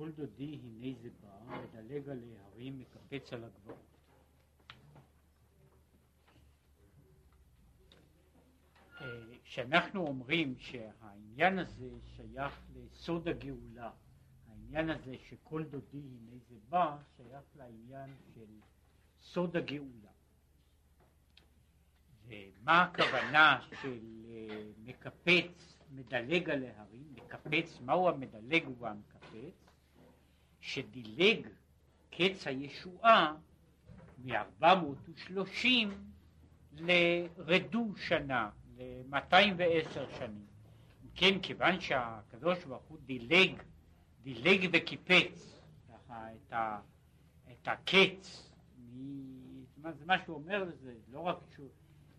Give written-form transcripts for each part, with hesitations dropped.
קול דודי הנה זה בא, מדלג על ההרים, מקפץ על הגבעות. כשאנחנו אומרים שהעניין הזה שייך לסוד הגאולה, העניין הזה שקול דודי הנה זה בא, שייך לעניין של סוד הגאולה. ומה הכוונה של מקפץ, מדלג על ההרים, מקפץ, מהו המדלג והמקפץ? שדילג קץ הישועה מ-430 לרדו שנה, ל-210 שנים. כן, כיוון שהקדוש ברוך הוא דילג וקיפץ את הקץ, זה מה שהוא אומר לזה, לא רק שהוא,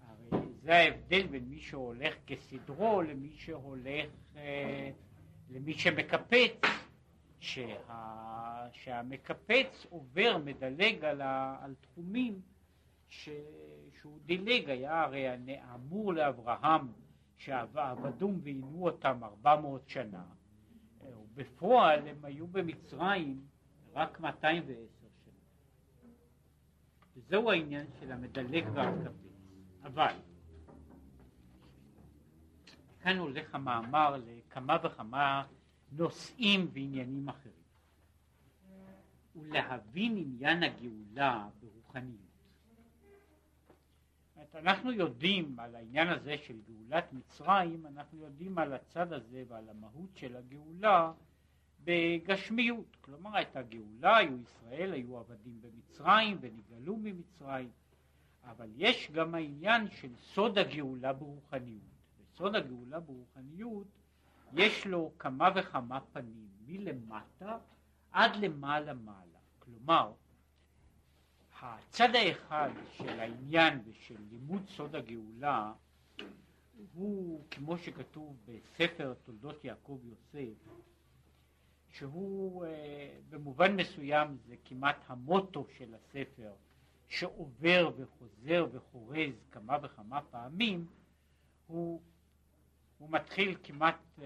הרי זה ההבדל בין מי שהולך כסדרו למי שהולך, למי שמקפץ, שהמקפץ עובר, מדלג על תחומים שהוא דילג. היה הרי אמור לאברהם שעבדום ועינו אותם 400 שנה, ובפועל הם היו במצרים רק 210 שנה. וזהו העניין של המדלג והמקפץ. אבל כאן הולך המאמר לכמה וכמה נושאים ועניינים אחרים. ולהבין עניין הגאולה ברוחניות. אנחנו יודעים על העניין הזה של גאולת מצרים, אנחנו יודעים על הצד הזה ועל המהות של הגאולה בגשמיות. כלומר הייתה גאולה, היו ישראל, היו עבדים במצרים ונגלו ממצרים. אבל יש גם העניין של סוד הגאולה ברוחניות. וסוד הגאולה ברוחניות יש לו כמה וכמה פנים, מלמטה עד למעלה מעלה. כלומר, הצד האחד של העניין ושל לימוד סוד הגאולה הוא, כמו שכתוב בספר תולדות יעקב יוסף, שהוא במובן מסוים זה כמעט המוטו של הספר, שעובר וחוזר וחורז כמה וכמה פעמים. הוא מתחיל כמעט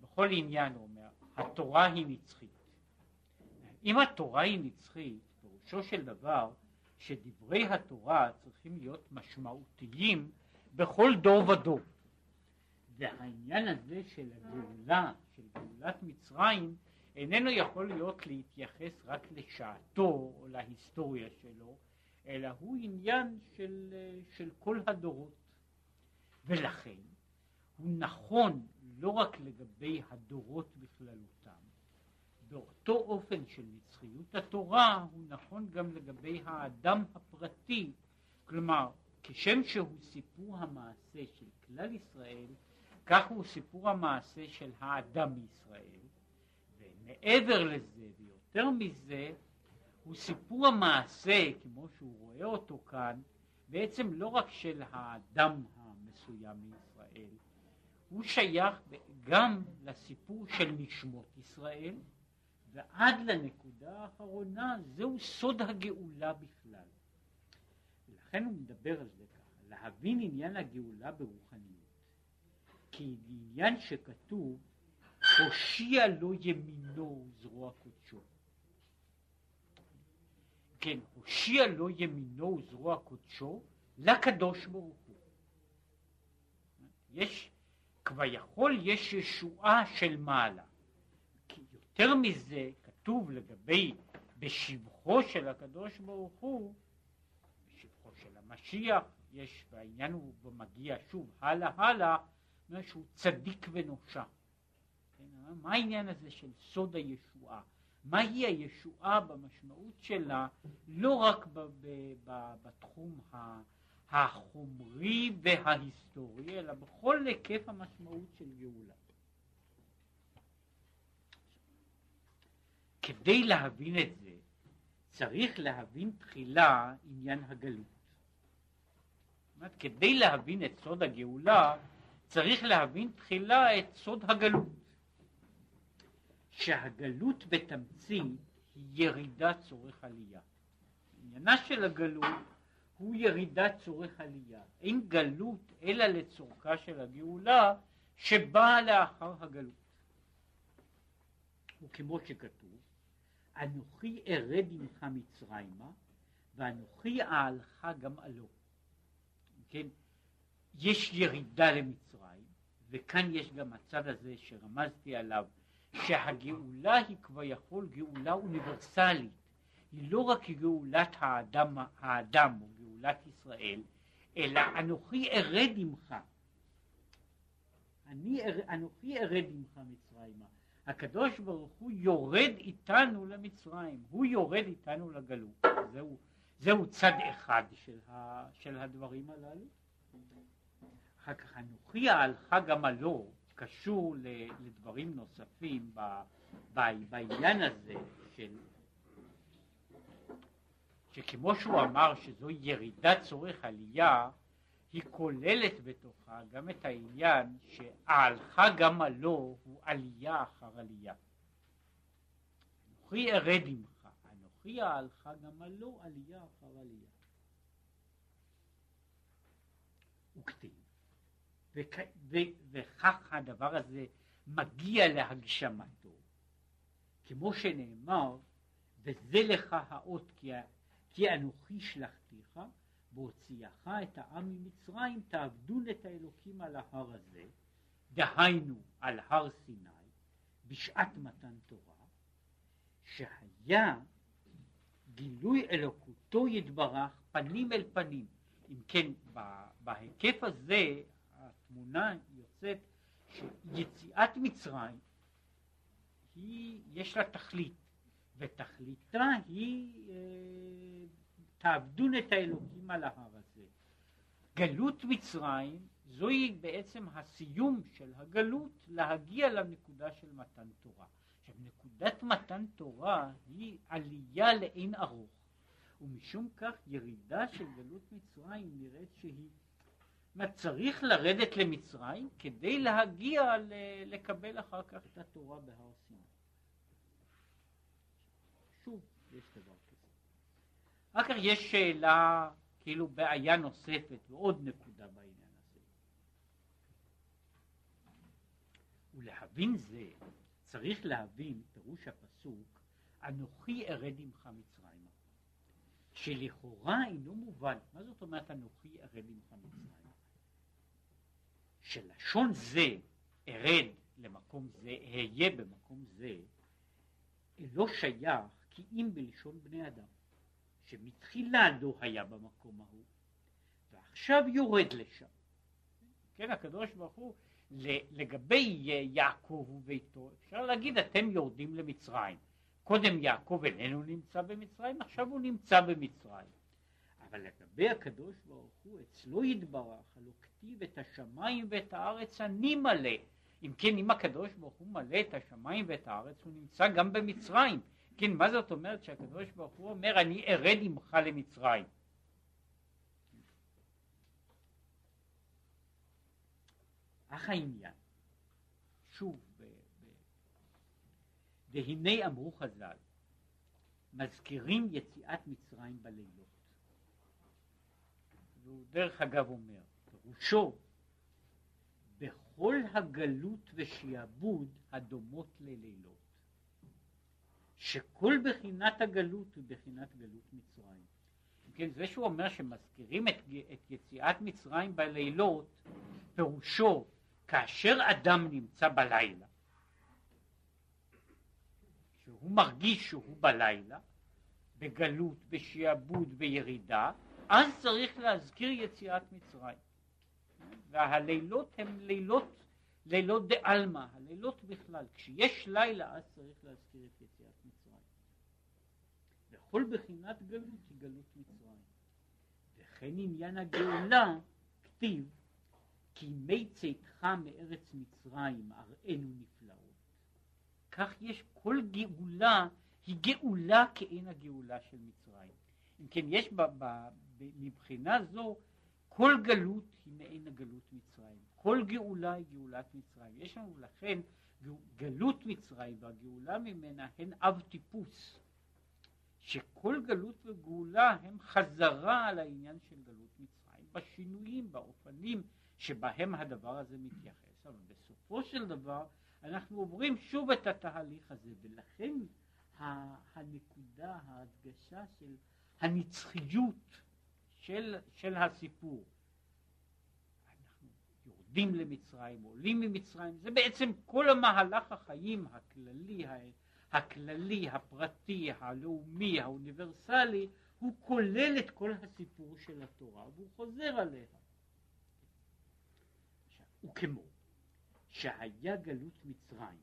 בכל עניין, הוא אומר, התורה היא נצחית. אם התורה היא נצחית, פירושו של דבר שדברי התורה צריכים להיות משמעותיים בכל דור ודור. והעניין הזה של הגאולה, של גאולת מצרים, איננו יכול להיות להתייחס רק לשעתו או להיסטוריה שלו, אלא הוא עניין של כל הדורות. ולכן הוא נכון לא רק לגבי הדורות בכללותם, באותו אופן של נצחיות התורה הוא נכון גם לגבי האדם הפרטי. כלומר, כשם שהוא סיפור המעשה של כלל ישראל, כך הוא סיפור המעשה של האדם בישראל. ומעבר לזה ויותר מזה, הוא סיפור המעשה, כמו שהוא רואה אותו כאן, בעצם לא רק של האדם המסוים מישראל, הוא שייך גם לסיפור של נשמות ישראל, ועד לנקודה האחרונה זהו סוד הגאולה בכלל. ולכן הוא מדבר על זה ככה, להבין עניין הגאולה ברוחניות. כי עניין שכתוב, הושיע לו ימינו זרוע קודשו. כן, הושיע לו ימינו זרוע קודשו לקדוש ברוך הוא. יש, כבר יכול, יש ישועה של מעלה. כי יותר מזה כתוב לגבי בשבחו של הקדוש ברוך הוא, בשבחו של המשיח, יש, והעניין הוא מגיע שוב הלאה, שהוא צדיק ונושע. מה העניין הזה של סוד הישועה? מהי הישועה במשמעות שלה, לא רק בתחום החומרי וההיסטורי, אלא בכל היקף המשמעות של גאולה. כדי להבין את זה, צריך להבין תחילה עניין הגלות. כדי להבין את סוד הגאולה, צריך להבין תחילה את סוד הגלות. שהגלות בתמצית היא ירידה צורך עלייה. עניינה של הגלות הוא ירידה צורך עלייה. אין גלות אלא לצורכה של הגאולה שבאה לאחר הגלות. הוא כמו שכתוב, אנוכי ארד עמך מצרימה, ואנוכי אעלך גם עלו. כן? יש ירידה למצרים, וכאן יש גם הצד הזה שרמזתי עליו, שהגאולה היא כביכול גאולה אוניברסלית. היא לא רק גאולת האדם או גאולת ישראל, אלא אנוכי ארד עמך. אנוכי ארד עמך מצרימה. הקדוש ברוך הוא יורד איתנו למצרים, הוא יורד איתנו לגלות. זהו צד אחד של הדברים הללו. אחר כך אנוכי אעלך גם עלו, קשור לדברים נוספים בעניין הזה של שכמו שהוא אמר שזו ירידה צורך עלייה, היא כוללת בתוכה גם את העניין שאהלך גם עלו הוא עלייה אחר עלייה. אנוכי ארד עמך, אנוכי אהלך גם עלו עלייה אחר עלייה. הוא כתיב. וכך הדבר הזה מגיע להגשמתו. כמו שנאמר, וזה לך האות כי אנוכי שלחתיך, והוציאך את העם ממצרים, תעבדון את האלוקים על ההר הזה, דהיינו על הר סיני, בשעת מתן תורה, שהיה גילוי אלוקותו יתברך פנים אל פנים. אם כן, בהיקף הזה, התמונה יוצאת שיציאת מצרים, יש לה תכלית, ותכליתה היא תעבדון את האלוקים על ההר הזה. גלות מצרים, זוהי בעצם הסיום של הגלות להגיע לנקודה של מתן תורה. עכשיו, נקודת מתן תורה היא עלייה לאין ארוך, ומשום כך ירידה של גלות מצרים נראית שהיא צריך לרדת למצרים כדי להגיע לקבל אחר כך את התורה בהר סיני. שוב, יש דבר כזה. אחר כך יש שאלה, כאילו בעיה נוספת ועוד נקודה בעניין הזה. ולהבין זה, צריך להבין פירוש הפסוק, אנוכי ארד עמך מצרימה, שלכאורה אינו מובן. מה זאת אומרת אנוכי ארד עמך מצרימה? שלשון זה, ארד למקום זה, היה במקום זה, לא שייך כי אם בלשון בני אדם, שמתחילה לא היה במקום ההוא, ועכשיו יורד לשם. כן, הקדוש ברוך הוא, לגבי יעקב וביתו, אפשר להגיד, אתם יורדים למצרים. קודם יעקב איננו נמצא במצרים, עכשיו הוא נמצא במצרים. אבל לגבי הקדוש ברוך הוא, אצלו יתברך, הלא כתיב את השמיים ואת הארץ אני מלא. אם כן, אם הקדוש ברוך הוא מלא את השמיים ואת הארץ, הוא נמצא גם במצרים. כן, מה זאת אומרת שהקדוש ברוך הוא אומר, אני ארד עמך למצרים. אך העניין, שוב, והנה אמרו חז"ל, מזכירים יציאת מצרים בלילות. והוא דרך אגב אומר, פירושו, בכל הגלות ושיעבוד הדומות ללילות, שכל בחינת הגלות היא בחינת גלות מצרים. כן, זה שהוא אומר שמזכירים את יציאת מצרים בלילות, פירושו, כאשר אדם נמצא בלילה, שהוא מרגיש שהוא בלילה, בגלות, בשיעבוד, בירידה, אז צריך להזכיר יציאת מצרים. והלילות הם לילות דאלמה, הלילות בכלל. כשיש לילה, אז צריך להזכיר את יציאת מצרים. וכל בחינת גלות היא גלות מצרים. וכן עניין הגאולה כתיב, כי מי צאתך מארץ מצרים, אראנו נפלאות. כך יש כל גאולה, היא גאולה כאין הגאולה של מצרים. אם כן, יש מבחינה זו, כל גלות היא מעין הגלות מצרים. כל גאולה היא גאולת מצרים. יש לנו לכן גלות מצרים והגאולה ממנה הן אב טיפוס, שכל גלות וגאולה הם חזרה על העניין של גלות מצרים, בשינויים, באופנים שבהם הדבר הזה מתייחס. אבל בסופו של דבר, אנחנו עוברים שוב את התהליך הזה, ולכן הנקודה, ההדגשה של הנצחיות של הסיפור. אנחנו יורדים למצרים, עולים ממצרים, זה בעצם כל המהלך החיים הכללי, הפרטי, הלאומי, האוניברסלי, הוא כולל את כל הסיפור של התורה, והוא חוזר עליה. וכמו שהיה גלות מצרים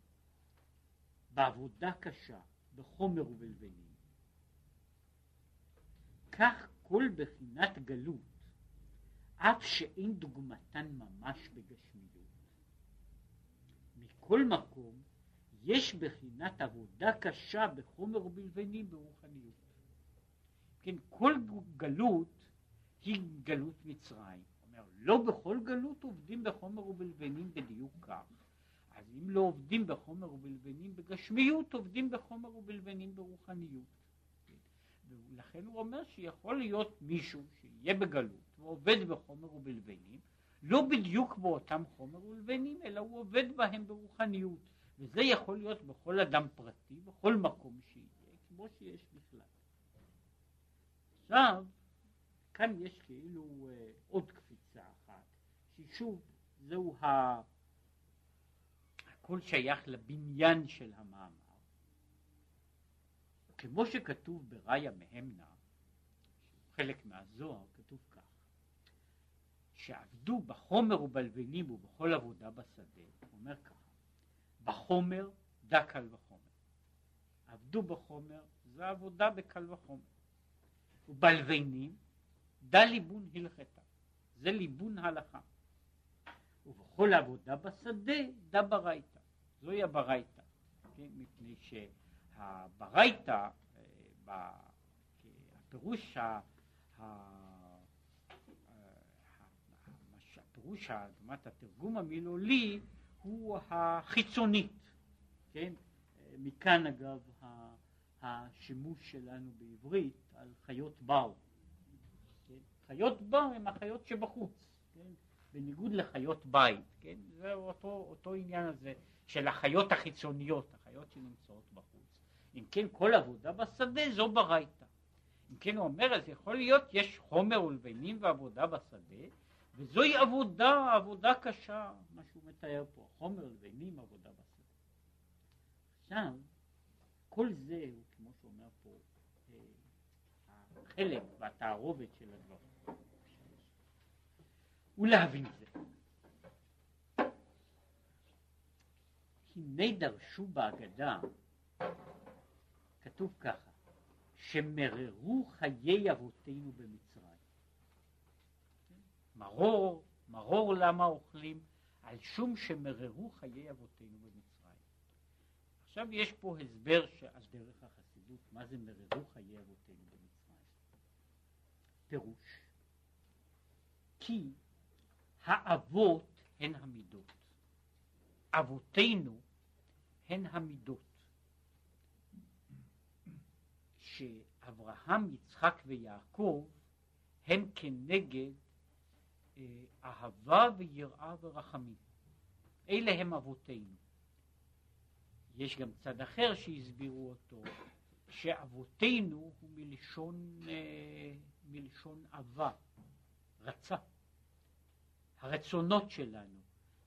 בעבודה קשה, בחומר ובלבנים, כך כל בחינת גלות, אף שאין דוגמתן ממש בגשמיות. מכל מקום, יש בחינת עבודה קשה בחומר ובלבנים ברוחניות. כן, כל גלות היא גלות מצרים. לא בכל גלות עובדים בחומר ובלבנים בדיוק כך. אז אם לא עובדים בחומר ובלבנים בגשמיות, עובדים בחומר ובלבנים ברוחניות. ולכן הוא אומר שיכול להיות מישהו שיהיה בגלות ועובד בחומר ובלבנים, לא בדיוק באותם חומר ובלבנים, אלא הוא עובד בהם ברוחניות. וזה יכול להיות בכל אדם פרטי, בכל מקום שיהיה, כמו שיש בכלל. עכשיו, כאן יש כאילו עוד קפיצה אחת, ששוב זהו הכל שייך לבניין של המאמר. כמו שכתוב בראיה מהמנה, חלק מהזוהר, כתוב כך, שעבדו בחומר ובלבנים ובכל עבודה בשדה, הוא אומר ככה, בחומר דה קל וחומר. עבדו בחומר, זה עבודה בקל וחומר. ובלבנים, דה ליבון הלכתה, זה ליבון הלכה. ובכל עבודה בשדה, דה ברייתא, זוהי הברייתא. כן? מפני שהברייתא, הפירוש, זאת אומרת, התרגום המילולי, הוא החיצונית. כן? מכאן אגב השימוש שלנו בעברית על חיות בר. חיות בר הם החיות שבחוץ, כן? בניגוד לחיות בית, כן? זה אותו עניין הזה של החיות החיצוניות, החיות שנמצאות בחוץ. אם כן, כל עבודה בשדה זו ברייתא. אם כן, הוא אומר, אז יכול להיות, יש חומר ולבנים ועבודה בשדה, וזוהי עבודה, עבודה קשה, מה שהוא מתאר פה, חומר ולבנים, עבודה בשדה. עכשיו, כל זה, כמו שאומר פה, החלק והתערובת של הדברים. ולהבין זה. הנה דרשו בהגדה, כתוב ככה, שמררו חיי אבותינו במצרים. מרור, מרור למה אוכלים? על שום שמררו חיי אבותינו במצרים. עכשיו יש פה הסבר שעל דרך החסידות, מה זה מררו חיי אבותינו במצרים? פירוש. כי האבות הן המידות. אבותינו הן המידות. שאברהם, יצחק ויעקב הם כנגד אהבה ויראה ורחמים. אלה הם אבותינו. יש גם צד אחר שהסבירו אותו, שאבותינו הוא מלשון אהבה, רצה. הרצונות שלנו.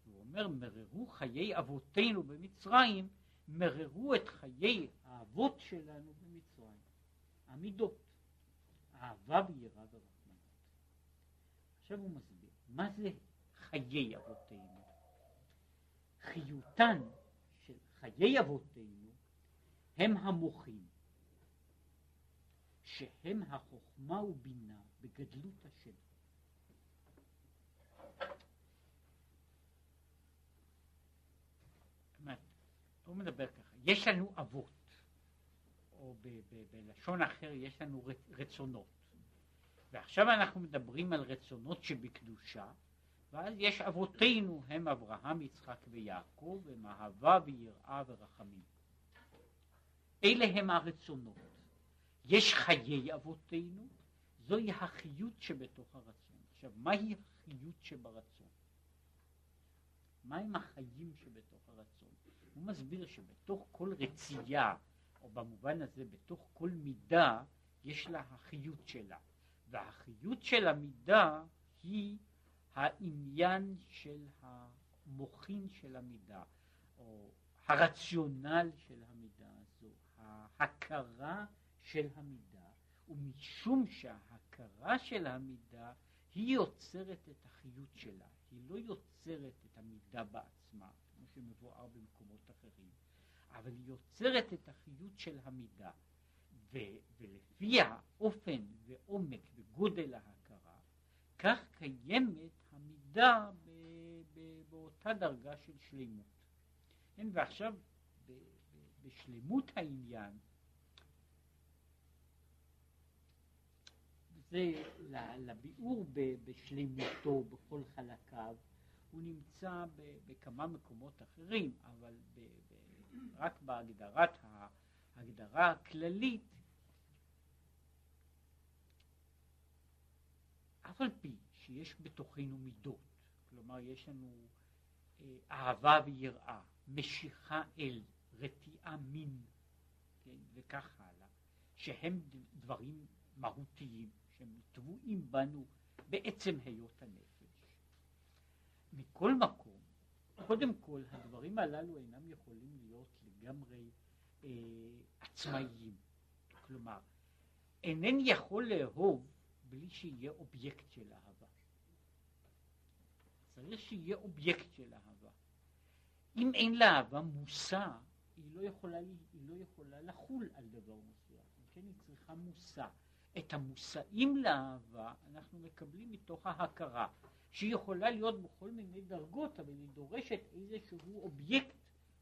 הוא אומר, מררו חיי אבותינו במצרים, מררו את חיי האבות שלנו במצרים. עמידות, אהבה ויראה ורחמנות. עכשיו הוא מסביר, מה זה חיי אבותינו? חיותן של חיי אבותינו הם המוחים, שהם החוכמה ובינה בגדלות השם. הוא מדבר ככה, יש לנו אבות, או בלשון אחר יש לנו רצונות, ועכשיו אנחנו מדברים על רצונות שבקדושה, ואז יש אבותינו, הם אברהם, יצחק ויעקב, הם אהבה ויראה ורחמים. אלה הם הרצונות. יש חיי אבותינו, זוהי החיות שבתוך הרצון. עכשיו, מהי החיות שברצון? מהם החיים שבתוך הרצון? הוא מסביר שבתוך כל רצייה, או במובן הזה בתוך כל מידה, יש לה החיות שלה. והחיות של המידה היא העניין של המוחין של המידה, או הרציונל של המידה הזו, ההכרה של המידה, ומשום שההכרה של המידה היא יוצרת את החיות שלה, היא לא יוצרת את המידה בעצמה, כמו שמבואר במקומות אחרים, אבל היא יוצרת את החיות של המידה, ולפי האופן ועומק וגודל ההכרה, כך קיימת המידה באותה דרגה של שלמות. ועכשיו בשלמות העניין, זה לביאור בשלמותו בכל חלקיו, הוא נמצא בכמה מקומות אחרים, אבל רק בהגדרת ההגדרה הכללית, אף על פי שיש בתוכנו מידות, כלומר יש לנו אהבה ויראה, משיכה אל, רתיעה מין, כן, וכך הלאה, שהם דברים מהותיים, שהם טבועים בנו בעצם היות הנפש. מכל מקום, קודם כל, הדברים הללו אינם יכולים להיות לגמרי עצמאיים. כלומר, אינן יכול לאהוב בלי שיהיה אובייקט של אהבה. צריך שיהיה אובייקט של אהבה. אם אין לה אהבה מוסע, היא לא יכולה לחול על דבר מוסע. כן, היא צריכה מוסע. את המוסעים לאהבה אנחנו מקבלים מתוך ההכרה, שהיא יכולה להיות בכל מיני דרגות, אבל היא דורשת איזשהו אובייקט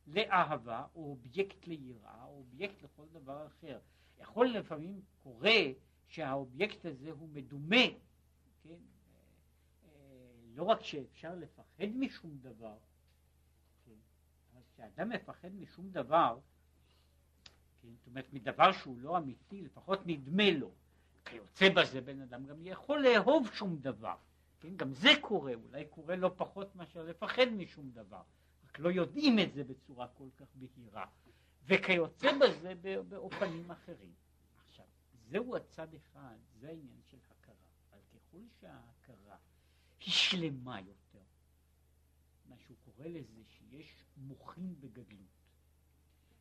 לאהבה, או אובייקט ליראה, או אובייקט לכל דבר אחר. יכול לפעמים קורה שהאובייקט הזה הוא מדומה, כן? לא רק שאפשר לפחד משום דבר, כן? אבל כשאדם מפחד משום דבר, כן? זאת אומרת, מדבר שהוא לא אמיתי, לפחות נדמה לו. כיוצא בזה בן אדם גם יכול לאהוב שום דבר, כן? גם זה קורה, אולי קורה לא פחות מאשר לפחד משום דבר, רק לא יודעים את זה בצורה כל כך בהירה, וכיוצא בזה באופנים אחרים. עכשיו, זהו הצד אחד, זה העניין של הכרה, אבל ככל שההכרה היא שלמה יותר, מה שהוא קורא לזה שיש מוחין בגדלות,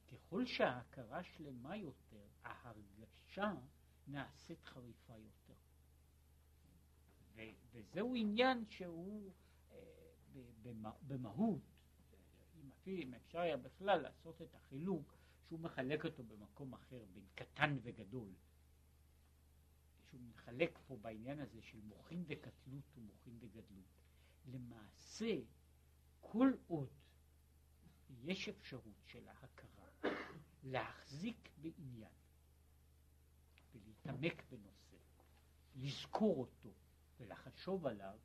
ככל שההכרה שלמה יותר, ההרגשה נעשית חריפה יותר. וזהו עניין שהוא במהות, אם אפשר היה בכלל לעשות את החילוק, שהוא מחלק אותו במקום אחר, בין קטן וגדול. שהוא מחלק פה בעניין הזה של מוחין וקטנות ומוחין וגדלות. למעשה, כל עוד יש אפשרות של ההכרה להחזיק בעניין, ולהתעמק בנושא, לזכור אותו ולחשוב עליו,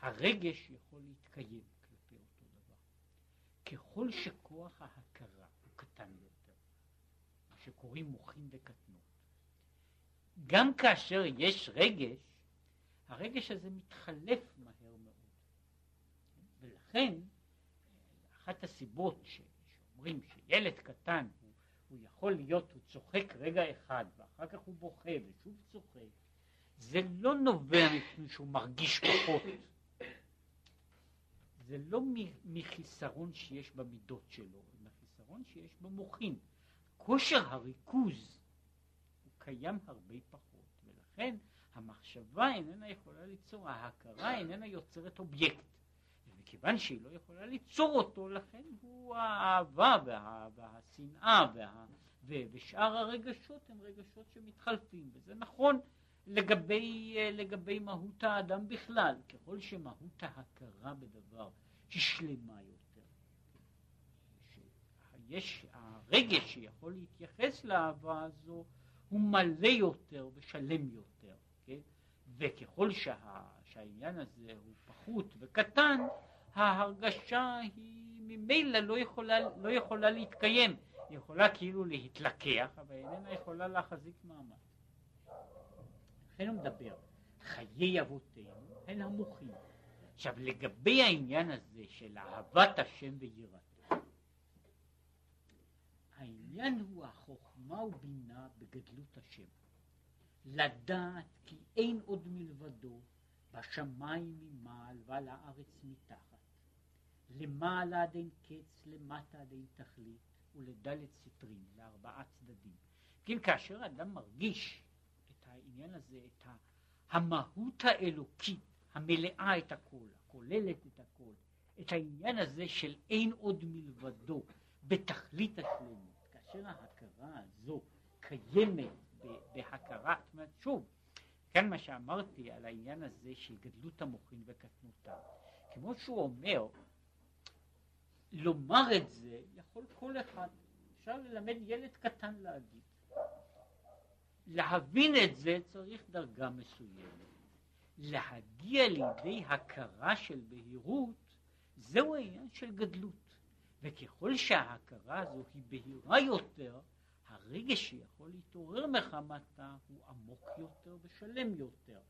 הרגש יכול להתקיים כלפי אותו דבר. ככל שכוח ההכרה הוא קטן יותר, מה שקוראים מוחין וקטנות, גם כאשר יש רגש, הרגש הזה מתחלף מהר מאוד. ולכן, אחת הסיבות שאומרים שילד קטן הוא יכול להיות, הוא צוחק רגע אחד, ואחר כך הוא בוכה ושוב צוחק, זה לא נובע מפני שהוא מרגיש פחות. זה לא מחיסרון שיש במידות שלו, זה מחיסרון שיש במוחין. כושר הריכוז הוא קיים הרבה פחות, ולכן המחשבה איננה יכולה ליצור, ההכרה איננה יוצרת אובייקט. וכיוון שהיא לא יכולה ליצור אותו, לכן הוא האהבה והשנאה ושאר הרגשות הם רגשות שמתחלפים, וזה נכון לגבי מהות האדם בכלל. ככל שמהות ההכרה בדבר היא שלמה יותר, שיש הרגש שיכול להתייחס לאהבה הזו הוא מלא יותר ושלם יותר, כן? וככל שהעניין הזה הוא פחות וקטן, ההרגשה היא ממילא לא יכולה להתקיים. היא יכולה כאילו להתלקח, אבל איננה יכולה להחזיק מעמד. לכן הוא מדבר, חיי אבותינו הן המוחין. עכשיו, לגבי העניין הזה של אהבת השם ויראתו, העניין הוא החוכמה ובינה בגדלות השם. לדעת כי אין עוד מלבדו, בשמיים ממעל ועל הארץ מתחת. למעלה עד אין קץ, למטה עד אין תכלית, ולדלת סטרים, לארבעה צדדים. כן, כאשר אדם מרגיש את העניין הזה, את המהות האלוקית, המלאה את הכל, הכוללת את הכל, את העניין הזה של אין עוד מלבדו, בתכלית השלמות, כאשר ההכרה הזו קיימת בהכרת, שוב, כאן מה שאמרתי על העניין הזה של גדלות המוחין וקטנותם, כמו שהוא אומר, לומר את זה יכול כל אחד, אפשר ללמד ילד קטן להגיד, להבין את זה צריך דרגה מסוימת, להגיע לידי הכרה של בהירות, זהו העניין של גדלות. וככל שההכרה הזו היא בהירה יותר, הרגש שיכול להתעורר מחמתה הוא עמוק יותר ושלם יותר.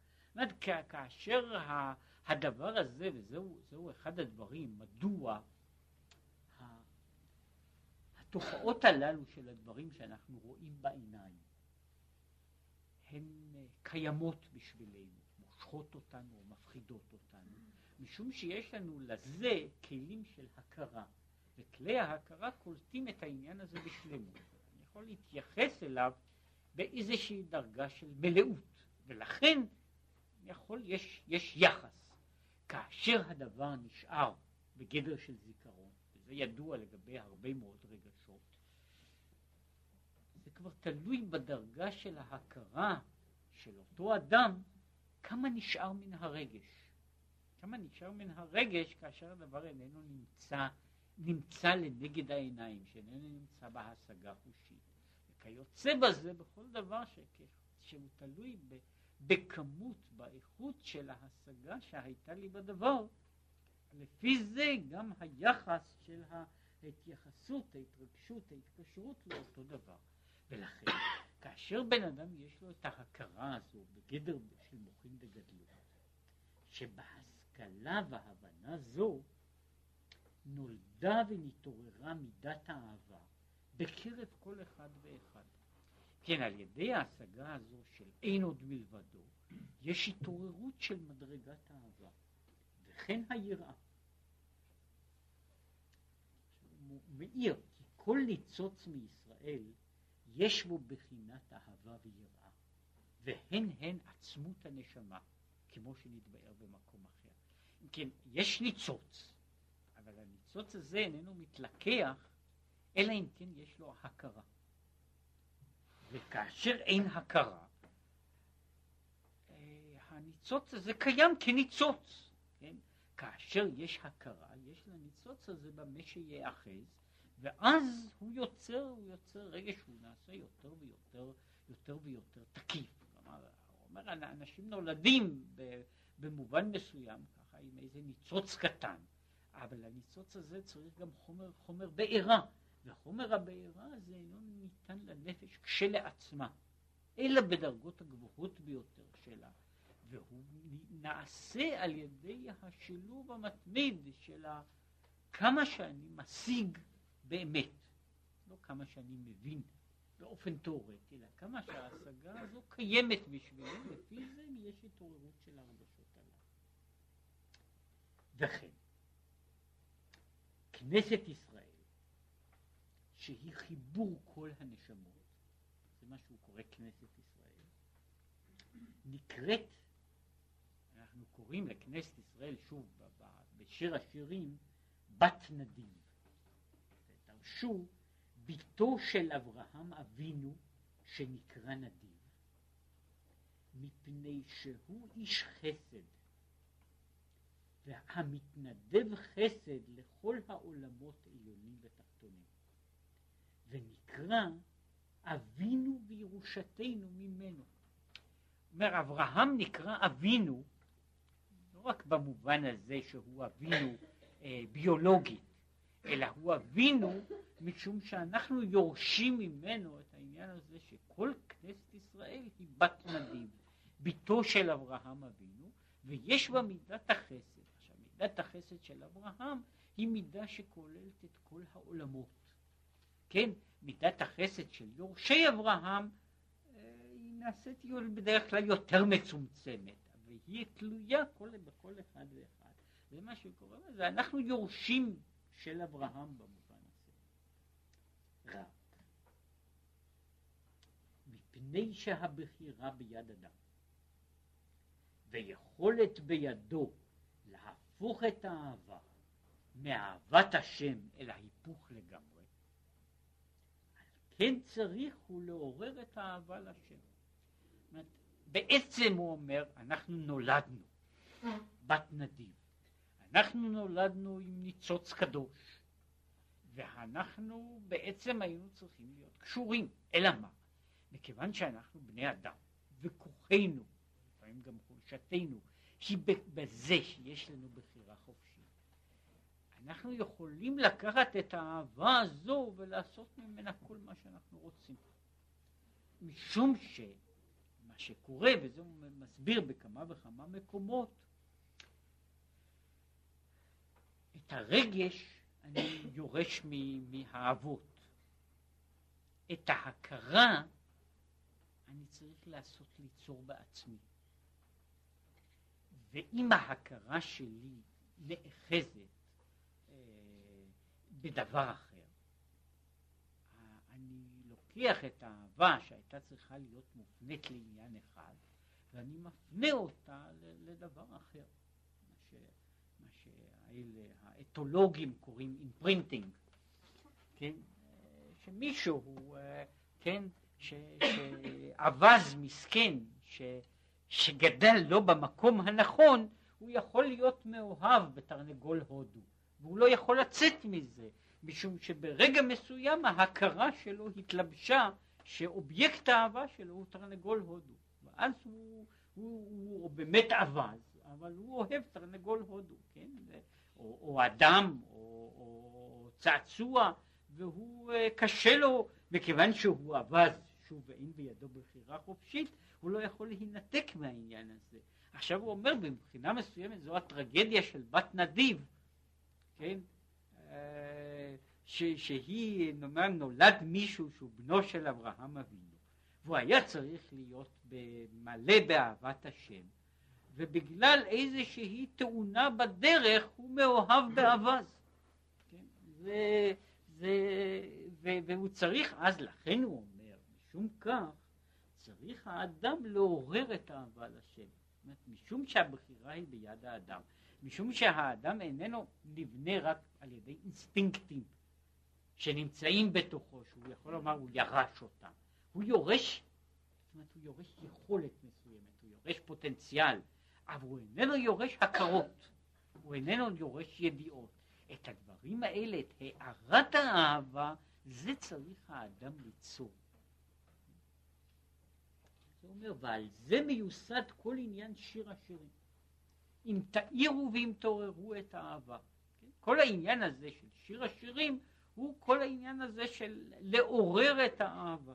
כאשר הדבר הזה, וזהו אחד הדברים, מדוע התופעות הללו של הדברים שאנחנו רואים בעיניים, הן קיימות בשבילנו, מושכות אותנו, מפחידות אותנו, משום שיש לנו לזה כלים של הכרה. וכלי ההכרה קולטים את העניין הזה בשלמות. אני יכול להתייחס אליו באיזושהי דרגה של מלאות, ולכן יכול, יש יחס. כאשר הדבר נשאר בגדר של זיכרון, וזה ידוע לגבי הרבה מאוד רגשות, זה כבר תלוי בדרגה של ההכרה של אותו אדם, כמה נשאר מן הרגש. כמה נשאר מן הרגש כאשר הדבר איננו נמצא לנגד העיניים, שאיננו נמצא בהשגה חושית. וכיוצא בזה בכל דבר שהוא תלוי בכמות, באיכות של ההשגה שהייתה לי בדבר. לפי זה גם היחס של ההתייחסות, ההתרגשות, ההתקשרות לאותו דבר. ולכן, כאשר בן אדם יש לו את ההכרה הזו בגדר של מוחין דגדלות, שבהשכלה וההבנה זו, נולדה ונתעוררה מידת האהבה בקרב כל אחד ואחד. כן, על ידי ההשגה הזו של אין עוד מלבדו, יש התעוררות של מדרגת האהבה, וכן היראה. הוא מאיר, כי כל ניצוץ מישראל יש בו בחינת אהבה ויראה, והן הן עצמות הנשמה, כמו שנתבאר במקום אחר. כן, יש ניצוץ, אבל הניצוץ הזה איננו מתלקח, אלא אם כן יש לו הכרה. וכאשר אין הכרה, הניצוץ הזה קיים כניצוץ. כן? כאשר יש הכרה, יש לניצוץ הזה במה שיאחז, ואז הוא יוצר רגש, הוא נעשה יותר ויותר, יותר ויותר תקיף. כלומר, הוא אומר, אנשים נולדים במובן מסוים, ככה עם איזה ניצוץ קטן. אבל הניצוץ הזה צריך גם חומר בעירה, וחומר הבעירה הזה אינו ניתן לנפש כשלעצמה, אלא בדרגות הגבוהות ביותר שלה, והוא נעשה על ידי השילוב המתמיד של כמה שאני משיג באמת, לא כמה שאני מבין באופן תיאורטי, אלא כמה שההשגה הזו קיימת בשבילי, לפי זה יש התעוררות של הרגשות עליו. וכן, כנסת ישראל, שהיא חיבור כל הנשמות, זה מה שהוא קורא כנסת ישראל, נקראת, אנחנו קוראים לכנסת ישראל, שוב, בשיר השירים, בת נדיב. ותרשו, ביתו של אברהם אבינו, שנקרא נדיב, מפני שהוא איש חסד, והמתנדב חסד לכל העולמות עליונים ותחתונים. ונקרא אבינו וירושתנו ממנו. אומר, אברהם נקרא אבינו, לא רק במובן הזה שהוא אבינו ביולוגי, אלא הוא אבינו משום שאנחנו יורשים ממנו את העניין הזה שכל כנסת ישראל היא בת נדיב, ביתו של אברהם אבינו, ויש בה מידת החסד. מידת החסד של אברהם היא מידה שכוללת את כל העולמות. כן, מידת החסד של יורשי אברהם היא נעשית בדרך כלל יותר מצומצמת, אבל היא תלויה בכל אחד ואחד. זה מה שקורה בזה, אנחנו יורשים של אברהם במובן הזה. רב, מפני שהבחירה ביד אדם, ויכולת בידו להפוך את האהבה מאהבת השם אל ההיפוך לגמרי, כן צריך הוא לעורר את האהבה לשם. בעצם הוא אומר, אנחנו נולדנו בת נדיב, אנחנו נולדנו עם ניצוץ קדוש, ואנחנו בעצם היינו צריכים להיות קשורים. אלא מה? מכיוון שאנחנו בני אדם, וכוחנו, לפעמים גם חולשתנו, היא בזה שיש לנו בחירה חופשית. אנחנו יכולים לקחת את האהבה הזו ולעשות ממנה כל מה שאנחנו רוצים. משום שמה שקורה, וזה מסביר בכמה וכמה מקומות, את הרגש אני יורש מהאבות. את ההכרה אני צריך לעשות ליצור בעצמי. ואם ההכרה שלי נאחזת בדבר אחר, אני לוקח את האהבה שהייתה צריכה להיות מופנית לעניין אחד, ואני מפנה אותה לדבר אחר, מה שהאלה האתולוגים קוראים אימפרינטינג, כן? שמישהו, כן, שעבז מסכן שגדל לא במקום הנכון, הוא יכול להיות מאוהב בתרנגול הודו, והוא לא יכול לצאת מזה, משום שברגע מסוים ההכרה שלו התלבשה שאובייקט האהבה שלו הוא תרנגול הודו. ואז הוא באמת עבז, אבל הוא אוהב תרנגול הודו, כן? או אדם, או צעצוע, והוא קשה לו, מכיוון שהוא עבז, שוב, אין בידו בחירה חופשית, הוא לא יכול להינתק מהעניין הזה. עכשיו הוא אומר, במבחינה מסוימת, זו הטרגדיה של בת נדיב, כן? שהיא, נאמר, נולד מישהו שהוא בנו של אברהם אבינו, והוא היה צריך להיות מלא באהבת השם, ובגלל איזושהי תאונה בדרך הוא מאוהב באבז, כן? והוא צריך, אז לכן הוא אומר, משום כך צריך האדם לעורר את האהבה לשם, משום שהבחירה היא ביד האדם, משום שהאדם איננו נבנה רק על ידי אינסטינקטים שנמצאים בתוכו, שהוא יכול לומר, הוא ירש אותם. הוא יורש, זאת אומרת, הוא יורש יכולת מסוימת, הוא יורש פוטנציאל, אבל הוא איננו יורש הכרות, הוא איננו יורש ידיעות. את הדברים האלה, את הערת האהבה, זה צריך האדם ליצור. זה אומר, ועל זה מיוסד כל עניין שיר השירים. אם תאירו ואם תעוררו את האהבה. כל העניין הזה של שיר השירים הוא כל העניין הזה של לעורר את האהבה.